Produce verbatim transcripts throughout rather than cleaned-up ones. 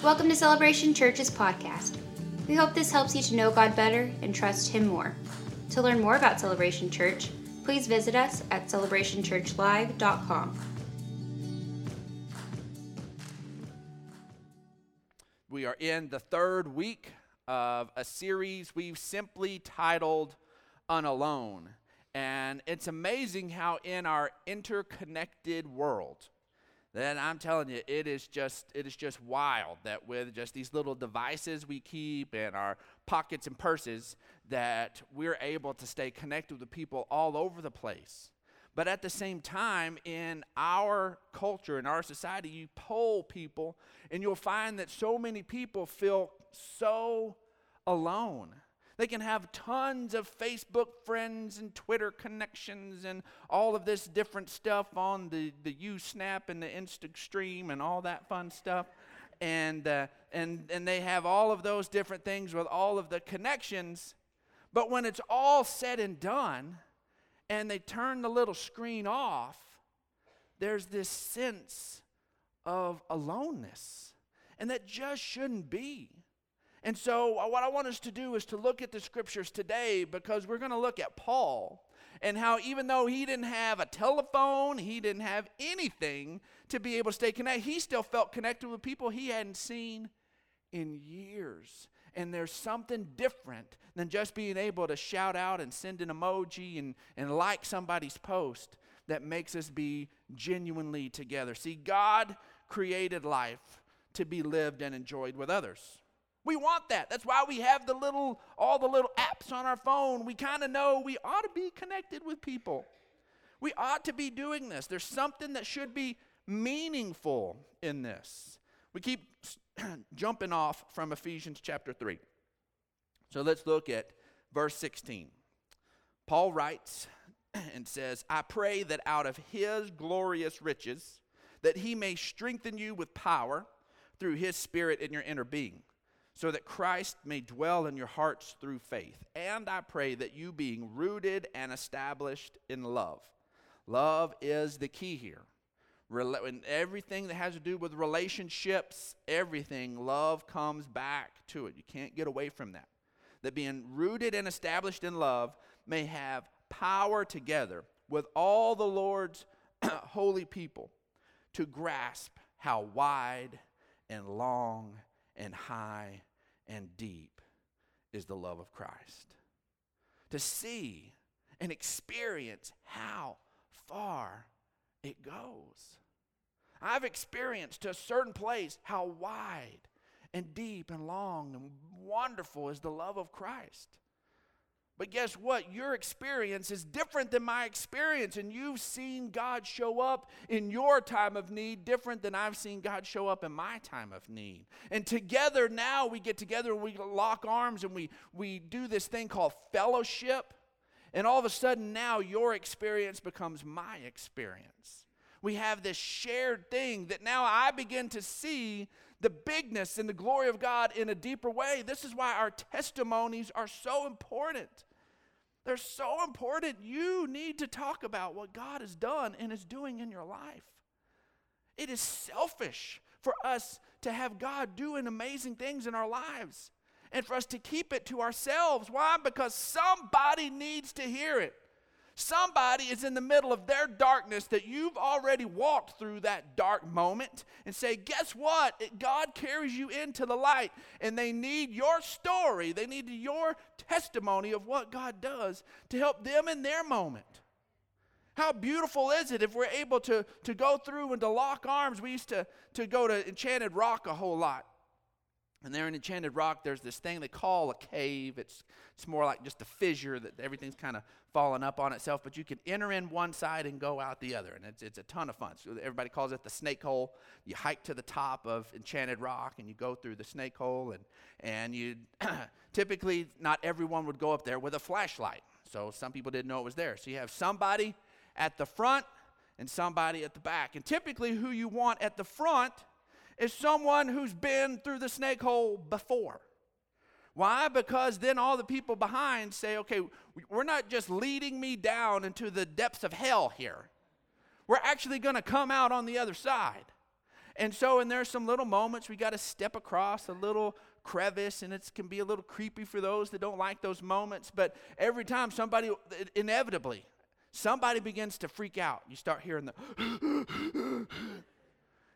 Welcome to Celebration Church's podcast. We hope this helps you to know God better and trust Him more. To learn more about Celebration Church, please visit us at Celebration Church Live dot com. We are in the third week of a series we've simply titled Unalone. And it's amazing how in our interconnected world, then I'm telling you, it is just it is just wild that with just these little devices we keep in our pockets and purses, that we're able to stay connected with people all over the place. But at the same time, in our culture, in our society, you poll people, and you'll find that so many people feel so alone. They can have tons of Facebook friends and Twitter connections and all of this different stuff on the, the Usnap and the Instastream and all that fun stuff. And, uh, and, and they have all of those different things with all of the connections. But when it's all said and done and they turn the little screen off, there's this sense of aloneness. And that just shouldn't be. And so what I want us to do is to look at the scriptures today, because we're going to look at Paul and how even though he didn't have a telephone, he didn't have anything to be able to stay connected, he still felt connected with people he hadn't seen in years. And there's something different than just being able to shout out and send an emoji and, and like somebody's post that makes us be genuinely together. See, God created life to be lived and enjoyed with others. We want that. That's why we have the little, all the little apps on our phone. We kind of know we ought to be connected with people. We ought to be doing this. There's something that should be meaningful in this. We keep jumping off from Ephesians chapter three. So let's look at verse sixteen. Paul writes and says, "I pray that out of his glorious riches, that he may strengthen you with power through his spirit in your inner being, so that Christ may dwell in your hearts through faith. And I pray that you, being rooted and established in love." Love is the key here. Rel- and everything that has to do with relationships, everything, love comes back to it. You can't get away from that. That being rooted and established in love may have power together with all the Lord's holy people to grasp how wide and long and high and deep is the love of Christ. To see and experience how far it goes. I've experienced to a certain place how wide and deep and long and wonderful is the love of Christ. But guess what? Your experience is different than my experience, and you've seen God show up in your time of need different than I've seen God show up in my time of need. And together now we get together and we lock arms and we, we do this thing called fellowship, and all of a sudden now your experience becomes my experience. We have this shared thing that now I begin to see the bigness and the glory of God in a deeper way. This is why our testimonies are so important. They're so important. You need to talk about what God has done and is doing in your life. It is selfish for us to have God doing amazing things in our lives and for us to keep it to ourselves. Why? Because somebody needs to hear it. Somebody is in the middle of their darkness that you've already walked through that dark moment and say, guess what? It, God carries you into the light, and they need your story. They need your testimony of what God does to help them in their moment. How beautiful is it if we're able to, to go through and to lock arms? We used to, to go to Enchanted Rock a whole lot. And there in Enchanted Rock, there's this thing they call a cave. It's it's more like just a fissure that everything's kind of falling up on itself. But you can enter in one side and go out the other. And it's it's a ton of fun. So everybody calls it the snake hole. You hike to the top of Enchanted Rock, and you go through the snake hole. And, and you typically, not everyone would go up there with a flashlight. So some people didn't know it was there. So you have somebody at the front and somebody at the back. And typically who you want at the front is someone who's been through the snake hole before. Why? Because then all the people behind say, okay, we're not just leading me down into the depths of hell here. We're actually going to come out on the other side. And so, and there are some little moments we got to step across a little crevice, and it can be a little creepy for those that don't like those moments. But every time somebody, inevitably, somebody begins to freak out. You start hearing the,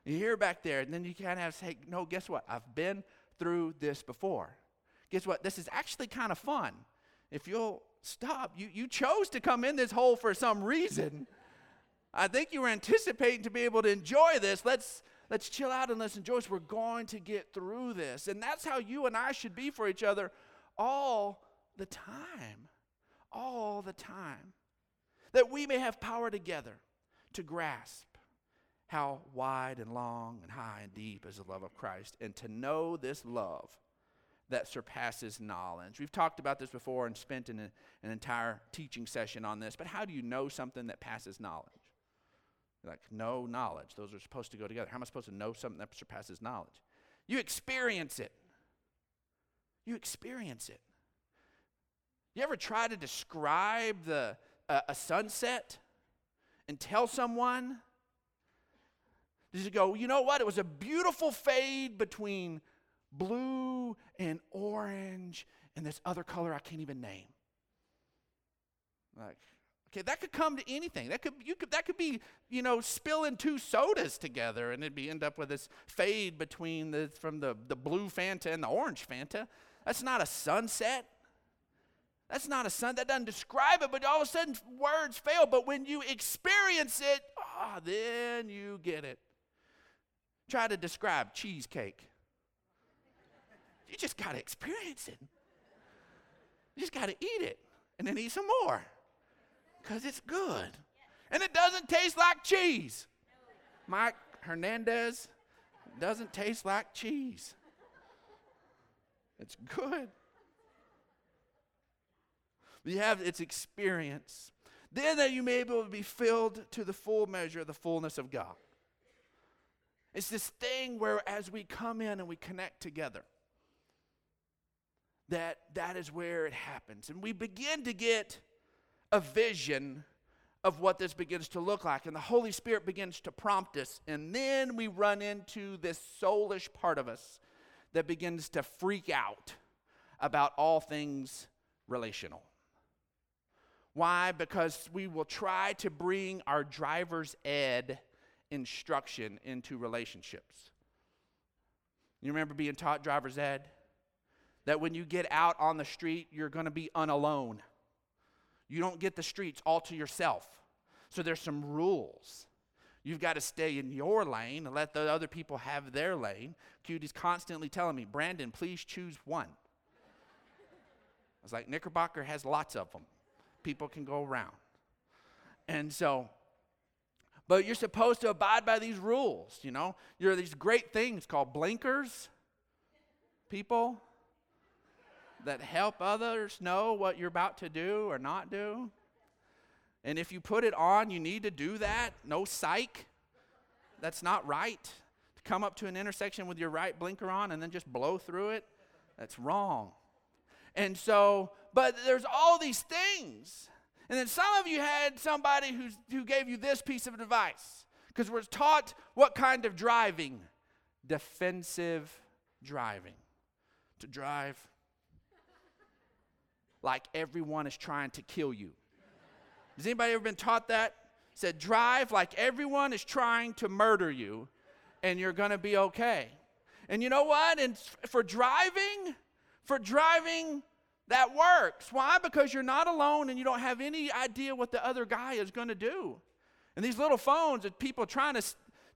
you hear back there, and then you kind of have to say, no, guess what? I've been through this before. Guess what? This is actually kind of fun. If you'll stop, you, you chose to come in this hole for some reason. I think you were anticipating to be able to enjoy this. Let's let's chill out and let's enjoy this. We're going to get through this. And that's how you and I should be for each other all the time. All the time. That we may have power together to grasp how wide and long and high and deep is the love of Christ, and to know this love that surpasses knowledge. We've talked about this before and spent an, an entire teaching session on this, but how do you know something that passes knowledge? Like, no knowledge. Those are supposed to go together. How am I supposed to know something that surpasses knowledge? You experience it. You experience it. You ever try to describe the uh, a sunset and tell someone? Does it go, you know what? It was a beautiful fade between blue and orange and this other color I can't even name. Like, okay, that could come to anything. That could you could that could be, you know, spilling two sodas together and it'd be end up with this fade between the from the, the blue Fanta and the orange Fanta. That's not a sunset. That's not a sun. That doesn't describe it, but all of a sudden words fail. But when you experience it, ah, oh, then you get it. Try to describe cheesecake. You just got to experience it. You just got to eat it and then eat some more because it's good. And it doesn't taste like cheese. Mike Hernandez doesn't taste like cheese. It's good. You have its experience. Then that you may be able to be filled to the full measure of the fullness of God. It's this thing where as we come in and we connect together, that that is where it happens. And we begin to get a vision of what this begins to look like. And the Holy Spirit begins to prompt us. And then we run into this soulish part of us that begins to freak out about all things relational. Why? Because we will try to bring our driver's ed instruction into relationships. You remember being taught driver's ed? That when you get out on the street, you're going to be unalone. You don't get the streets all to yourself. So there's some rules. You've got to stay in your lane and let the other people have their lane. Cutie's constantly telling me, Brandon, please choose one. I was like, Knickerbocker has lots of them. People can go around. And so, but you're supposed to abide by these rules, you know. There are these great things called blinkers, people that help others know what you're about to do or not do. And if you put it on, you need to do that. No psych. That's not right. To come up to an intersection with your right blinker on and then just blow through it, that's wrong. And so, but there's all these things. And then some of you had somebody who's, who gave you this piece of advice. Because we're taught what kind of driving? Defensive driving. To drive like everyone is trying to kill you. Has anybody ever been taught that? Said drive like everyone is trying to murder you and you're going to be okay. And you know what? And for driving, for driving, that works. Why? Because you're not alone and you don't have any idea what the other guy is going to do. And these little phones of people trying to,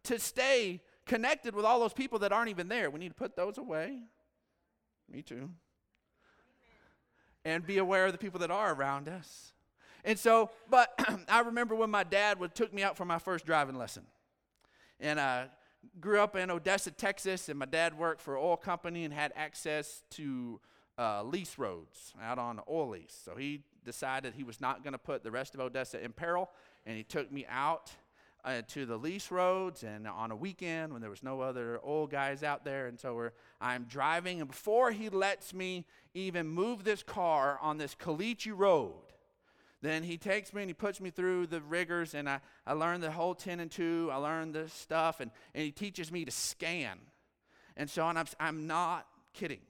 to stay connected with all those people that aren't even there. We need to put those away. Me too. And be aware of the people that are around us. And so, but I remember when my dad would, took me out for my first driving lesson. And I grew up in Odessa, Texas, and my dad worked for an oil company and had access to Uh, lease roads out on oil lease. So he decided he was not going to put the rest of Odessa in peril, and he took me out uh, to the lease roads and on a weekend when there was no other oil guys out there. And so we're, I'm driving, and before he lets me even move this car on this caliche road Then he takes me and he puts me through the rigors, and I, I learn the whole ten and two. I learn the stuff, and, and he teaches me to scan. And so on. I'm, I'm not kidding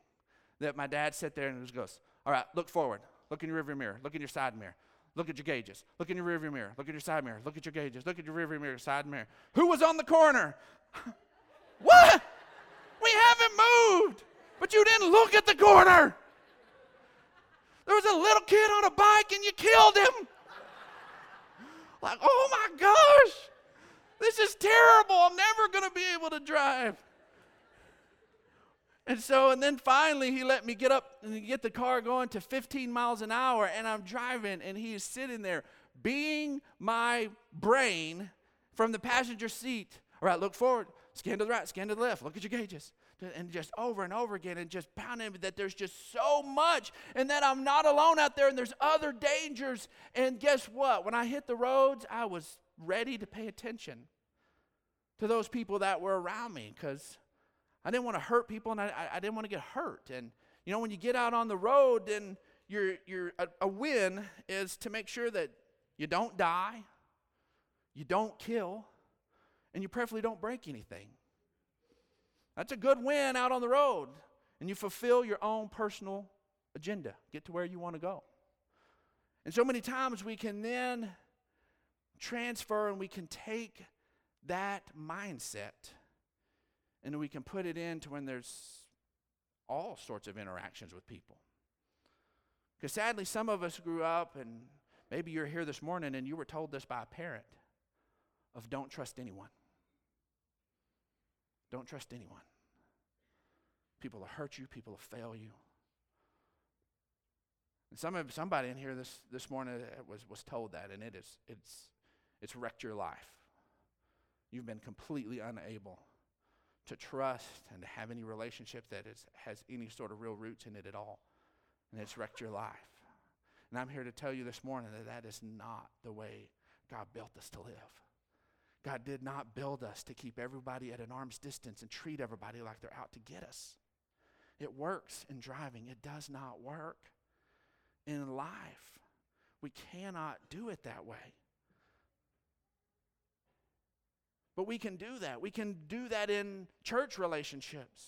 that my dad sat there and just goes, all right, look forward. Look in your rearview mirror. Look in your side mirror. Look at your gauges. Look in your rearview mirror. Look at your side mirror. Look at your gauges. Look at your rearview mirror, side mirror. Who was on the corner? What? We haven't moved, but you didn't look at the corner. There was a little kid on a bike and you killed him. Like, oh my gosh, this is terrible. I'm never going to be able to drive. And so, and then finally he let me get up and get the car going to fifteen miles an hour, and I'm driving, and he is sitting there being my brain from the passenger seat. All right, look forward, scan to the right, scan to the left, look at your gauges. And just over and over again, and just pounding that there's just so much, and that I'm not alone out there, and there's other dangers. And guess what? When I hit the roads, I was ready to pay attention to those people that were around me, because I didn't want to hurt people, and I, I didn't want to get hurt. And you know, when you get out on the road, then your your a, a win is to make sure that you don't die, you don't kill, and you preferably don't break anything. That's a good win out on the road. And you fulfill your own personal agenda. Get to where you want to go. And so many times we can then transfer, and we can take that mindset and we can put it into when there's all sorts of interactions with people. Because sadly, some of us grew up, and maybe you're here this morning and you were told this by a parent, of don't trust anyone. Don't trust anyone. People will hurt you. People will fail you. And some of somebody in here this, this morning was, was told that, and it is it's it's wrecked your life. You've been completely unable to trust and to have any relationship that is, has any sort of real roots in it at all, and it's wrecked your life. And I'm here to tell you this morning that that is not the way God built us to live. God did not build us to keep everybody at an arm's distance and treat everybody like they're out to get us. It works in driving. It does not work in life. We cannot do it that way. But we can do that. We can do that in church relationships,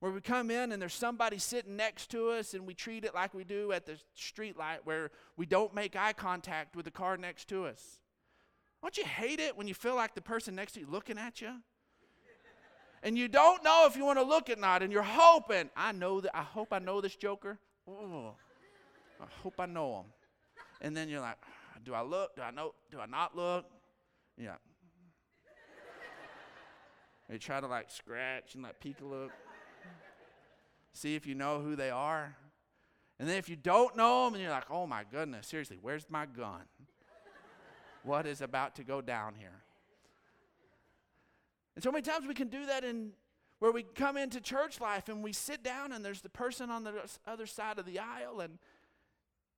where we come in and there's somebody sitting next to us, and we treat it like we do at the street light, where we don't make eye contact with the car next to us. Don't you hate it when you feel like the person next to you looking at you? And you don't know if you want to look or not, and you're hoping, I know that, I hope I know this joker. Oh, I hope I know him. And then you're like, do I look? Do I know? Do I not look? Yeah. Like, you try to like scratch and like peek a look. See if you know who they are. And then if you don't know them, and you're like, oh my goodness, seriously, where's my gun? What is about to go down here? And so many times we can do that in where we come into church life, and we sit down, and there's the person on the other side of the aisle, and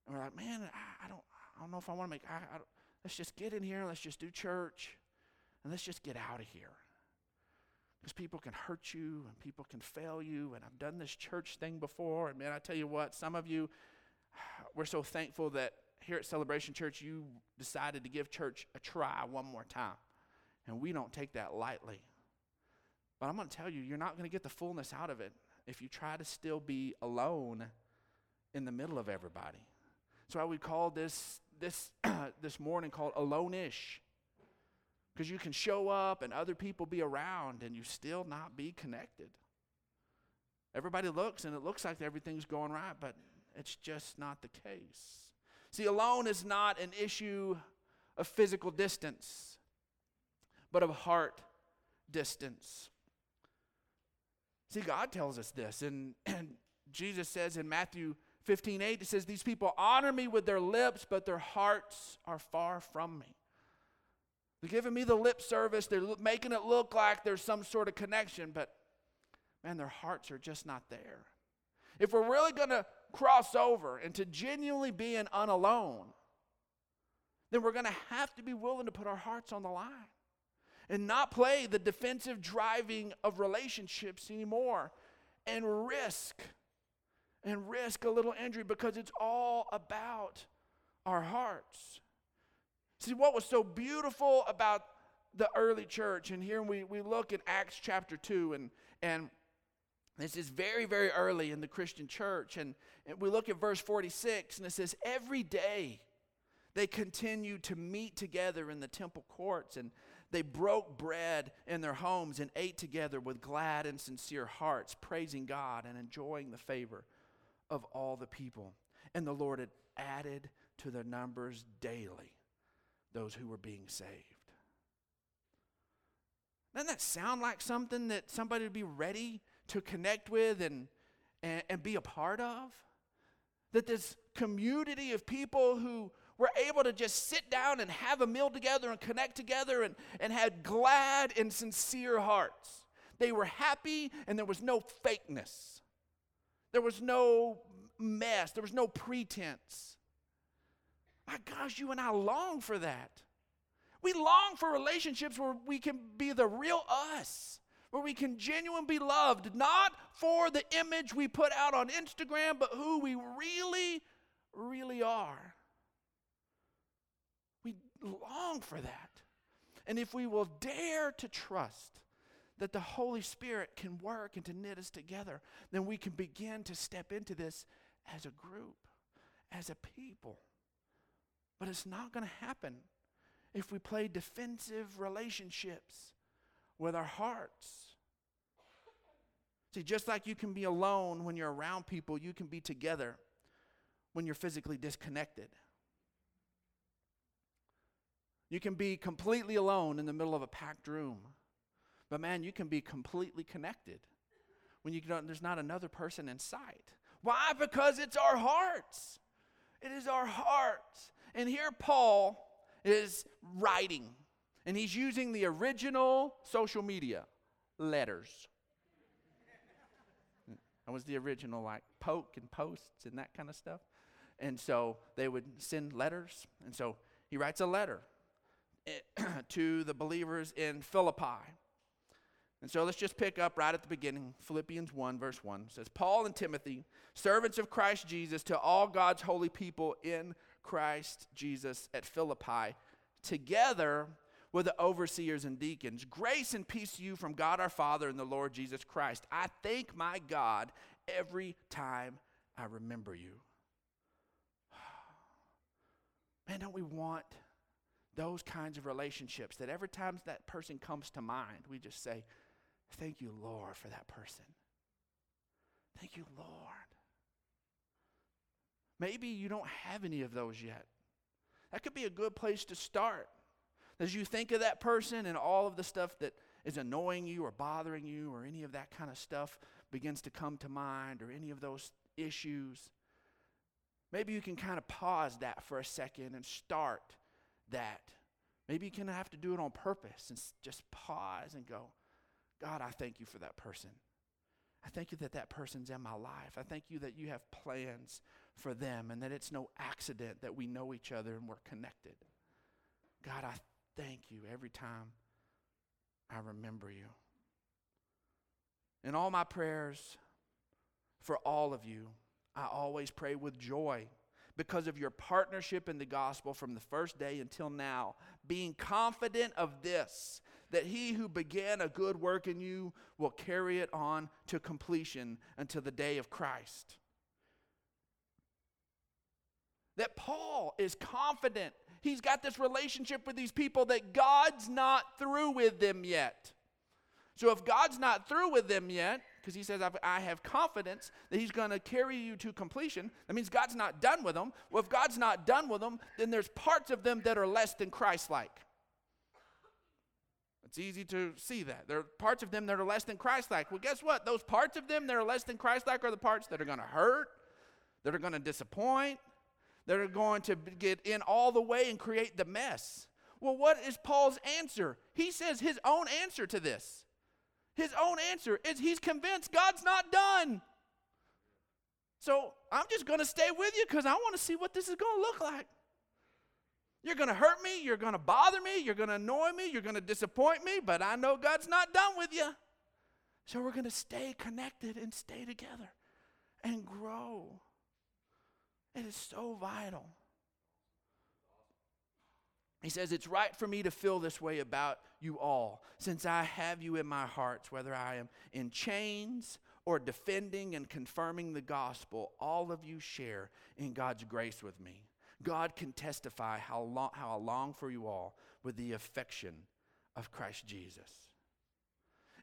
we're like, man, I, I don't, I don't know if I want to make. I, I don't, let's just get in here. Let's just do church, and let's just get out of here. Because people can hurt you, and people can fail you, and I've done this church thing before. And man, I tell you what, some of you, we're so thankful that here at Celebration Church, you decided to give church a try one more time. And we don't take that lightly. But I'm going to tell you, you're not going to get the fullness out of it if you try to still be alone in the middle of everybody. That's why we call this this this morning called alone-ish. Because you can show up and other people be around and you still not be connected. Everybody looks and it looks like everything's going right, but it's just not the case. See, alone is not an issue of physical distance, but of heart distance. See, God tells us this, and, and Jesus says in Matthew fifteen eight, it says, these people honor me with their lips, but their hearts are far from me. They're giving me the lip service. They're making it look like there's some sort of connection, but man, their hearts are just not there. If we're really going to cross over into genuinely being unalone, then we're going to have to be willing to put our hearts on the line and not play the defensive driving of relationships anymore, and risk and risk a little injury, because it's all about our hearts. See, what was so beautiful about the early church, and here we, we look at Acts chapter two, and, and this is very, very early in the Christian church, and, and we look at verse forty-six, and it says, every day they continued to meet together in the temple courts, and they broke bread in their homes and ate together with glad and sincere hearts, praising God and enjoying the favor of all the people. And the Lord had added to their numbers daily those who were being saved. Doesn't that sound like something that somebody would be ready to connect with and, and, and be a part of? That this community of people who were able to just sit down and have a meal together and connect together and, and had glad and sincere hearts. They were happy, and there was no fakeness. There was no mess. There was no pretense. My gosh, you and I long for that. We long for relationships where we can be the real us, where we can genuinely be loved, not for the image we put out on Instagram, but who we really, really are. We long for that. And if we will dare to trust that the Holy Spirit can work and to knit us together, then we can begin to step into this as a group, as a people. But it's not going to happen if we play defensive relationships with our hearts. See, just like you can be alone when you're around people, you can be together when you're physically disconnected. You can be completely alone in the middle of a packed room. But man, you can be completely connected when you don't, there's not another person in sight. Why? Because it's our hearts. It is our hearts. And here Paul is writing, and he's using the original social media letters. That was the original, like poke and posts and that kind of stuff. And so they would send letters. And so he writes a letter to the believers in Philippi. And so let's just pick up right at the beginning. Philippians one, verse one says, Paul and Timothy, servants of Christ Jesus, to all God's holy people in Christ Jesus at Philippi, together with the overseers and deacons. Grace and peace to you from God our Father and the Lord Jesus Christ. I thank my God every time I remember you. Man, don't we want those kinds of relationships that every time that person comes to mind, we just say, thank you, Lord, for that person. Thank you, Lord. Maybe you don't have any of those yet. That could be a good place to start. As you think of that person and all of the stuff that is annoying you or bothering you or any of that kind of stuff begins to come to mind or any of those issues, maybe you can kind of pause that for a second and start that. Maybe you can have to do it on purpose and just pause and go, God, I thank you for that person. I thank you that that person's in my life. I thank you that you have plans for them and that it's no accident that we know each other and we're connected. God, I thank you every time I remember you. In all my prayers for all of you, I always pray with joy because of your partnership in the gospel from the first day until now, being confident of this, that he who began a good work in you will carry it on to completion until the day of Christ. That Paul is confident. He's got this relationship with these people that God's not through with them yet. So if God's not through with them yet, because he says, I have confidence that he's going to carry you to completion, that means God's not done with them. Well, if God's not done with them, then there's parts of them that are less than Christ-like. It's easy to see that. There are parts of them that are less than Christ-like. Well, guess what? Those parts of them that are less than Christ-like are the parts that are going to hurt, that are going to disappoint, that are going to get in all the way and create the mess. Well, what is Paul's answer? He says his own answer to this. His own answer is he's convinced God's not done. So I'm just going to stay with you because I want to see what this is going to look like. You're going to hurt me. You're going to bother me. You're going to annoy me. You're going to disappoint me. But I know God's not done with you. So we're going to stay connected and stay together and grow. It is so vital He says, it's right for me to feel this way about you all, since I have you in my hearts, whether I am in chains or defending and confirming the gospel, all of you share in God's grace with me. God can testify how long, how I long for you all with the affection of Christ Jesus.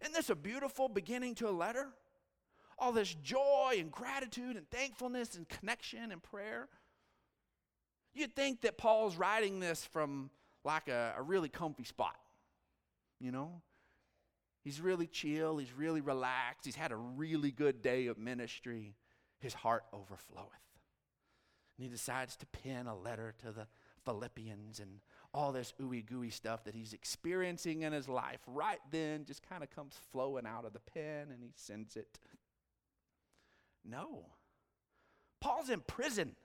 Isn't this a beautiful beginning to a letter? All this joy and gratitude and thankfulness and connection and prayer. You'd think that Paul's writing this from like a, a really comfy spot, you know? He's really chill. He's really relaxed. He's had a really good day of ministry. His heart overfloweth. And he decides to pen a letter to the Philippians, and all this ooey-gooey stuff that he's experiencing in his life right then just kind of comes flowing out of the pen, and he sends it. No. Paul's in prison.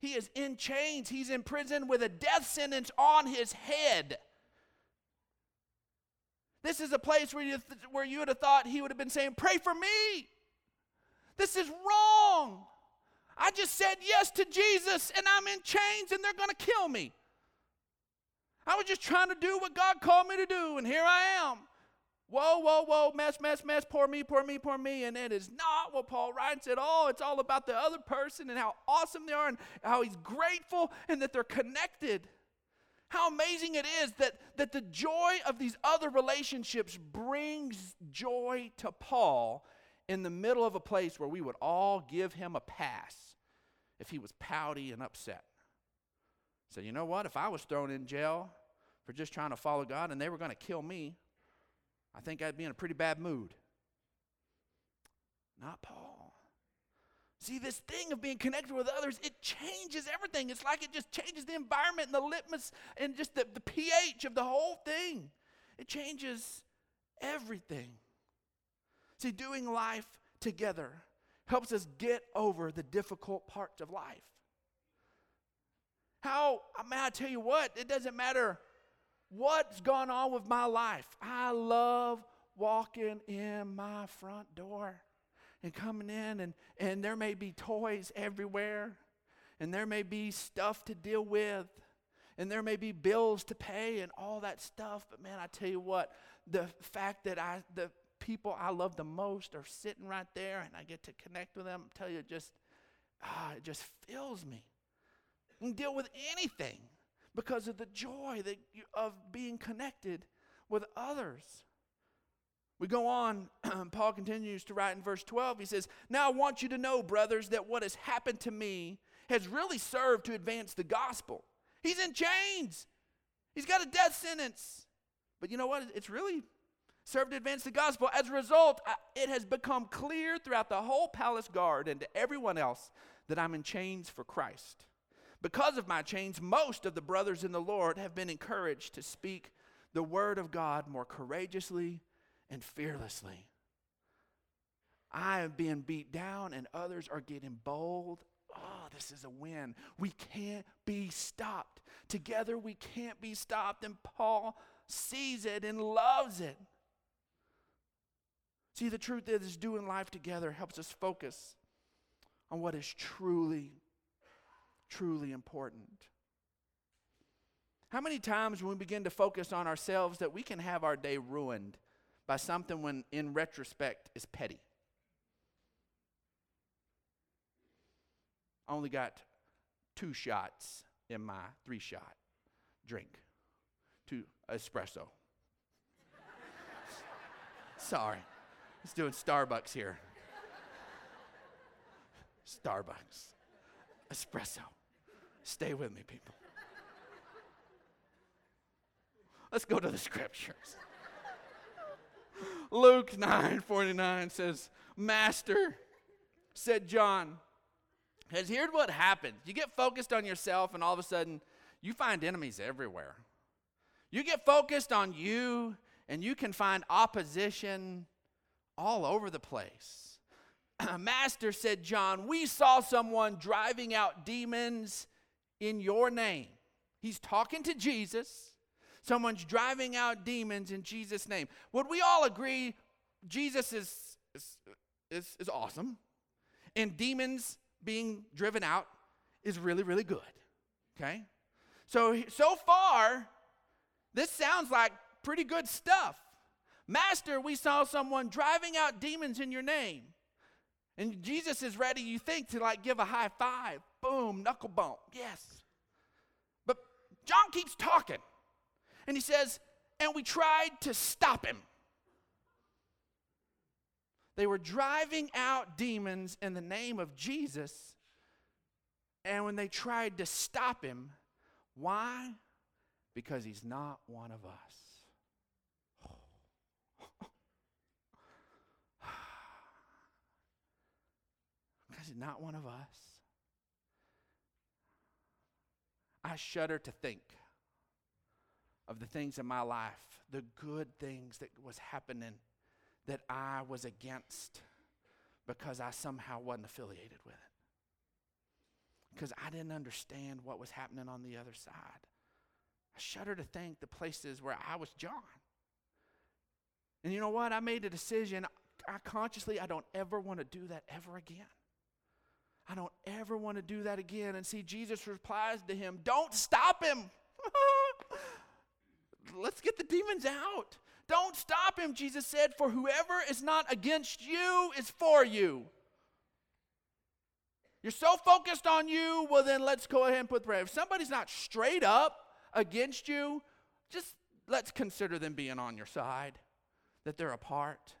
He is in chains. He's in prison with a death sentence on his head. This is a place where you, th- where you would have thought he would have been saying, pray for me. This is wrong. I just said yes to Jesus, and I'm in chains, and they're going to kill me. I was just trying to do what God called me to do, and here I am. Whoa, whoa, whoa, mess, mess, mess, poor me, poor me, poor me. And it is not what Paul writes at all. It's all about the other person and how awesome they are and how he's grateful and that they're connected. How amazing it is that, that the joy of these other relationships brings joy to Paul in the middle of a place where we would all give him a pass if he was pouty and upset. So you know what? If I was thrown in jail for just trying to follow God and they were going to kill me, I think I'd be in a pretty bad mood. Not Paul. See, this thing of being connected with others, it changes everything. It's like it just changes the environment and the litmus and just the, the pH of the whole thing. It changes everything. See, doing life together helps us get over the difficult parts of life. How, I mean, I tell you what, it doesn't matter what's gone on with my life. I love walking in my front door and coming in, and, and there may be toys everywhere, and there may be stuff to deal with, and there may be bills to pay and all that stuff. But man, I tell you what, the fact that I the people I love the most are sitting right there and I get to connect with them, I tell you, it just, ah, it just fills me. I can deal with anything because of the joy that you, of being connected with others. We go on, Paul continues to write in verse twelve. He says, now I want you to know, brothers, that what has happened to me has really served to advance the gospel. He's in chains. He's got a death sentence. But you know what? It's really served to advance the gospel. As a result, I, it has become clear throughout the whole palace guard and to everyone else that I'm in chains for Christ. Because of my chains, most of the brothers in the Lord have been encouraged to speak the word of God more courageously and fearlessly. I am being beat down and others are getting bold. Oh, this is a win. We can't be stopped. Together we can't be stopped. And Paul sees it and loves it. See, the truth is, doing life together helps us focus on what is truly Truly important. How many times when we begin to focus on ourselves that we can have our day ruined by something when in retrospect is petty? I only got two shots in my three shot drink. Two espresso. Sorry. It's doing Starbucks here. Starbucks. Espresso. Stay with me, people. Let's go to the scriptures. Luke nine forty-nine says, Master, said John, has heard what happens. You get focused on yourself, and all of a sudden, you find enemies everywhere. You get focused on you, and you can find opposition all over the place. Master, said John, we saw someone driving out demons in your name. He's talking to Jesus. Someone's driving out demons in Jesus' name. Would we all agree Jesus is, is, is, is awesome, and demons being driven out is really, really good, okay? So, so far, this sounds like pretty good stuff. Master, we saw someone driving out demons in your name. And Jesus is ready, you think, to like give a high five. Boom, knuckle bump. Yes. But John keeps talking. And he says, and we tried to stop him. They were driving out demons in the name of Jesus. And when they tried to stop him, why? Because he's not one of us. Because he's not one of us. I shudder to think of the things in my life, the good things that was happening that I was against because I somehow wasn't affiliated with it. Because I didn't understand what was happening on the other side. I shudder to think the places where I was John. And you know what? I made a decision. I consciously, I don't ever want to do that ever again. I don't ever want to do that again. And see, Jesus replies to him, don't stop him. Let's get the demons out. Don't stop him, Jesus said, for whoever is not against you is for you. You're so focused on you, well then let's go ahead and put prayer. If somebody's not straight up against you, just let's consider them being on your side, that they're apart.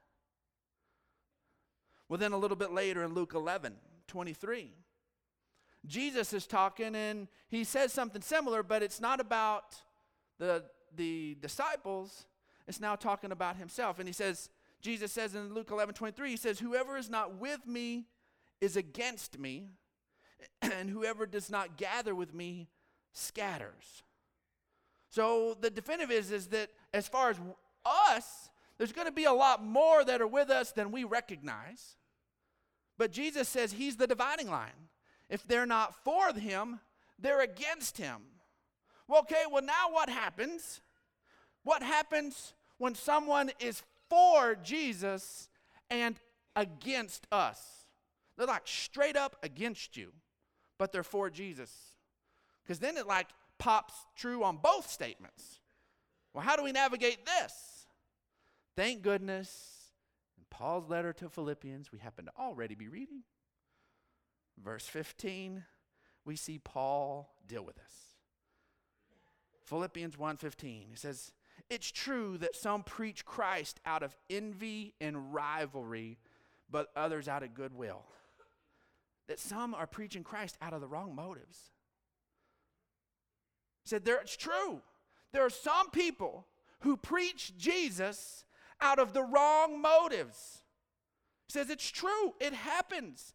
Well then a little bit later in Luke eleven twenty-three, Jesus is talking and he says something similar, but it's not about the, the disciples, it's now talking about himself. And he says, Jesus says in Luke eleven twenty-three, he says, whoever is not with me is against me, and whoever does not gather with me scatters. So the definitive is, is that as far as us, there's going to be a lot more that are with us than we recognize. But Jesus says he's the dividing line. If they're not for him, they're against him. Well, okay, well now what happens? What happens when someone is for Jesus and against us? They're like straight up against you, but they're for Jesus. Because then it like pops true on both statements. Well, how do we navigate this? Thank goodness, in Paul's letter to Philippians, we happen to already be reading. Verse fifteen, we see Paul deal with this. Philippians one fifteen, he says, it's true that some preach Christ out of envy and rivalry, but others out of goodwill. That some are preaching Christ out of the wrong motives. He said, there, it's true. There are some people who preach Jesus out of the wrong motives. He says, it's true. It happens.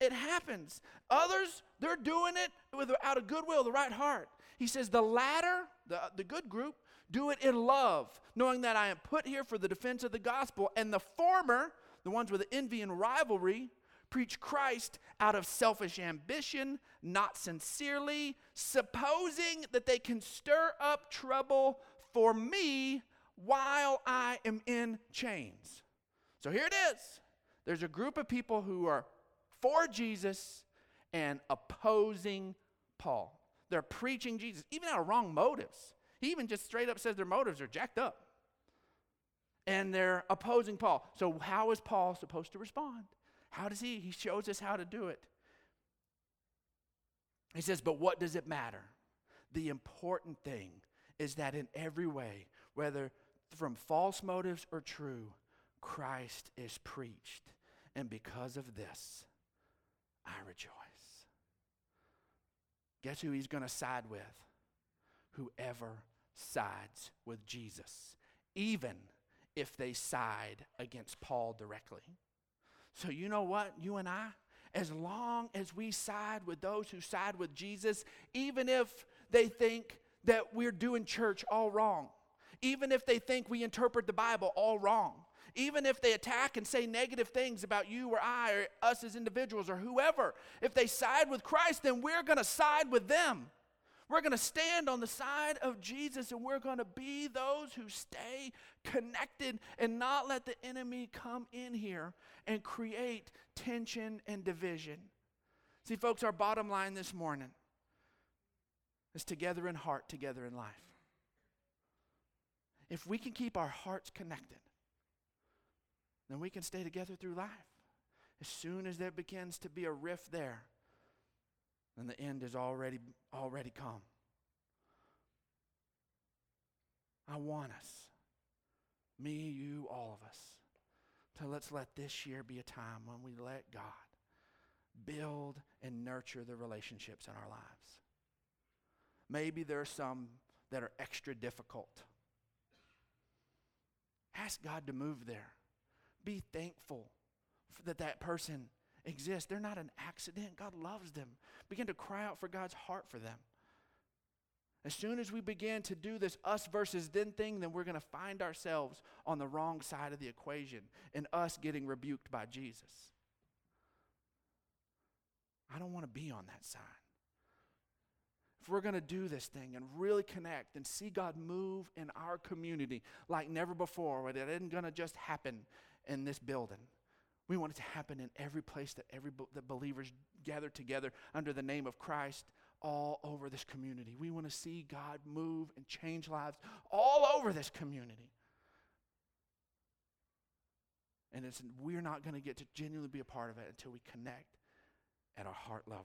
It happens. Others, they're doing it with, out of goodwill, the right heart. He says, the latter, the, the good group, do it in love, knowing that I am put here for the defense of the gospel. And the former, the ones with envy and rivalry, preach Christ out of selfish ambition, not sincerely, supposing that they can stir up trouble for me while I am in chains. So here it is. There's a group of people who are for Jesus and opposing Paul. They're preaching Jesus, even out of wrong motives. He even just straight up says their motives are jacked up. And they're opposing Paul. So how is Paul supposed to respond? How does he? He shows us how to do it. He says, but what does it matter? The important thing is that in every way, whether from false motives or true, Christ is preached. And because of this, I rejoice. Guess who he's going to side with? Whoever sides with Jesus, even if they side against Paul directly. So you know what, you and I, as long as we side with those who side with Jesus, even if they think that we're doing church all wrong, even if they think we interpret the Bible all wrong, even if they attack and say negative things about you or I or us as individuals or whoever, if they side with Christ, then we're going to side with them. We're going to stand on the side of Jesus, and we're going to be those who stay connected and not let the enemy come in here and create tension and division. See, folks, our bottom line this morning is together in heart, together in life. If we can keep our hearts connected, then we can stay together through life. As soon as there begins to be a rift there, then the end is already already come. I want us, me, you, all of us, to let's let this year be a time when we let God build and nurture the relationships in our lives. Maybe there are some that are extra difficult. Ask God to move there. Be thankful that that person exists. They're not an accident. God loves them. Begin to cry out for God's heart for them. As soon as we begin to do this us versus them thing, then we're going to find ourselves on the wrong side of the equation and us getting rebuked by Jesus. I don't want to be on that side. If we're going to do this thing and really connect and see God move in our community like never before, it isn't going to just happen in this building. We want it to happen in every place that every that believers gather together under the name of Christ all over this community. We want to see God move and change lives all over this community. And it's, we're not going to get to genuinely be a part of it until we connect at our heart level.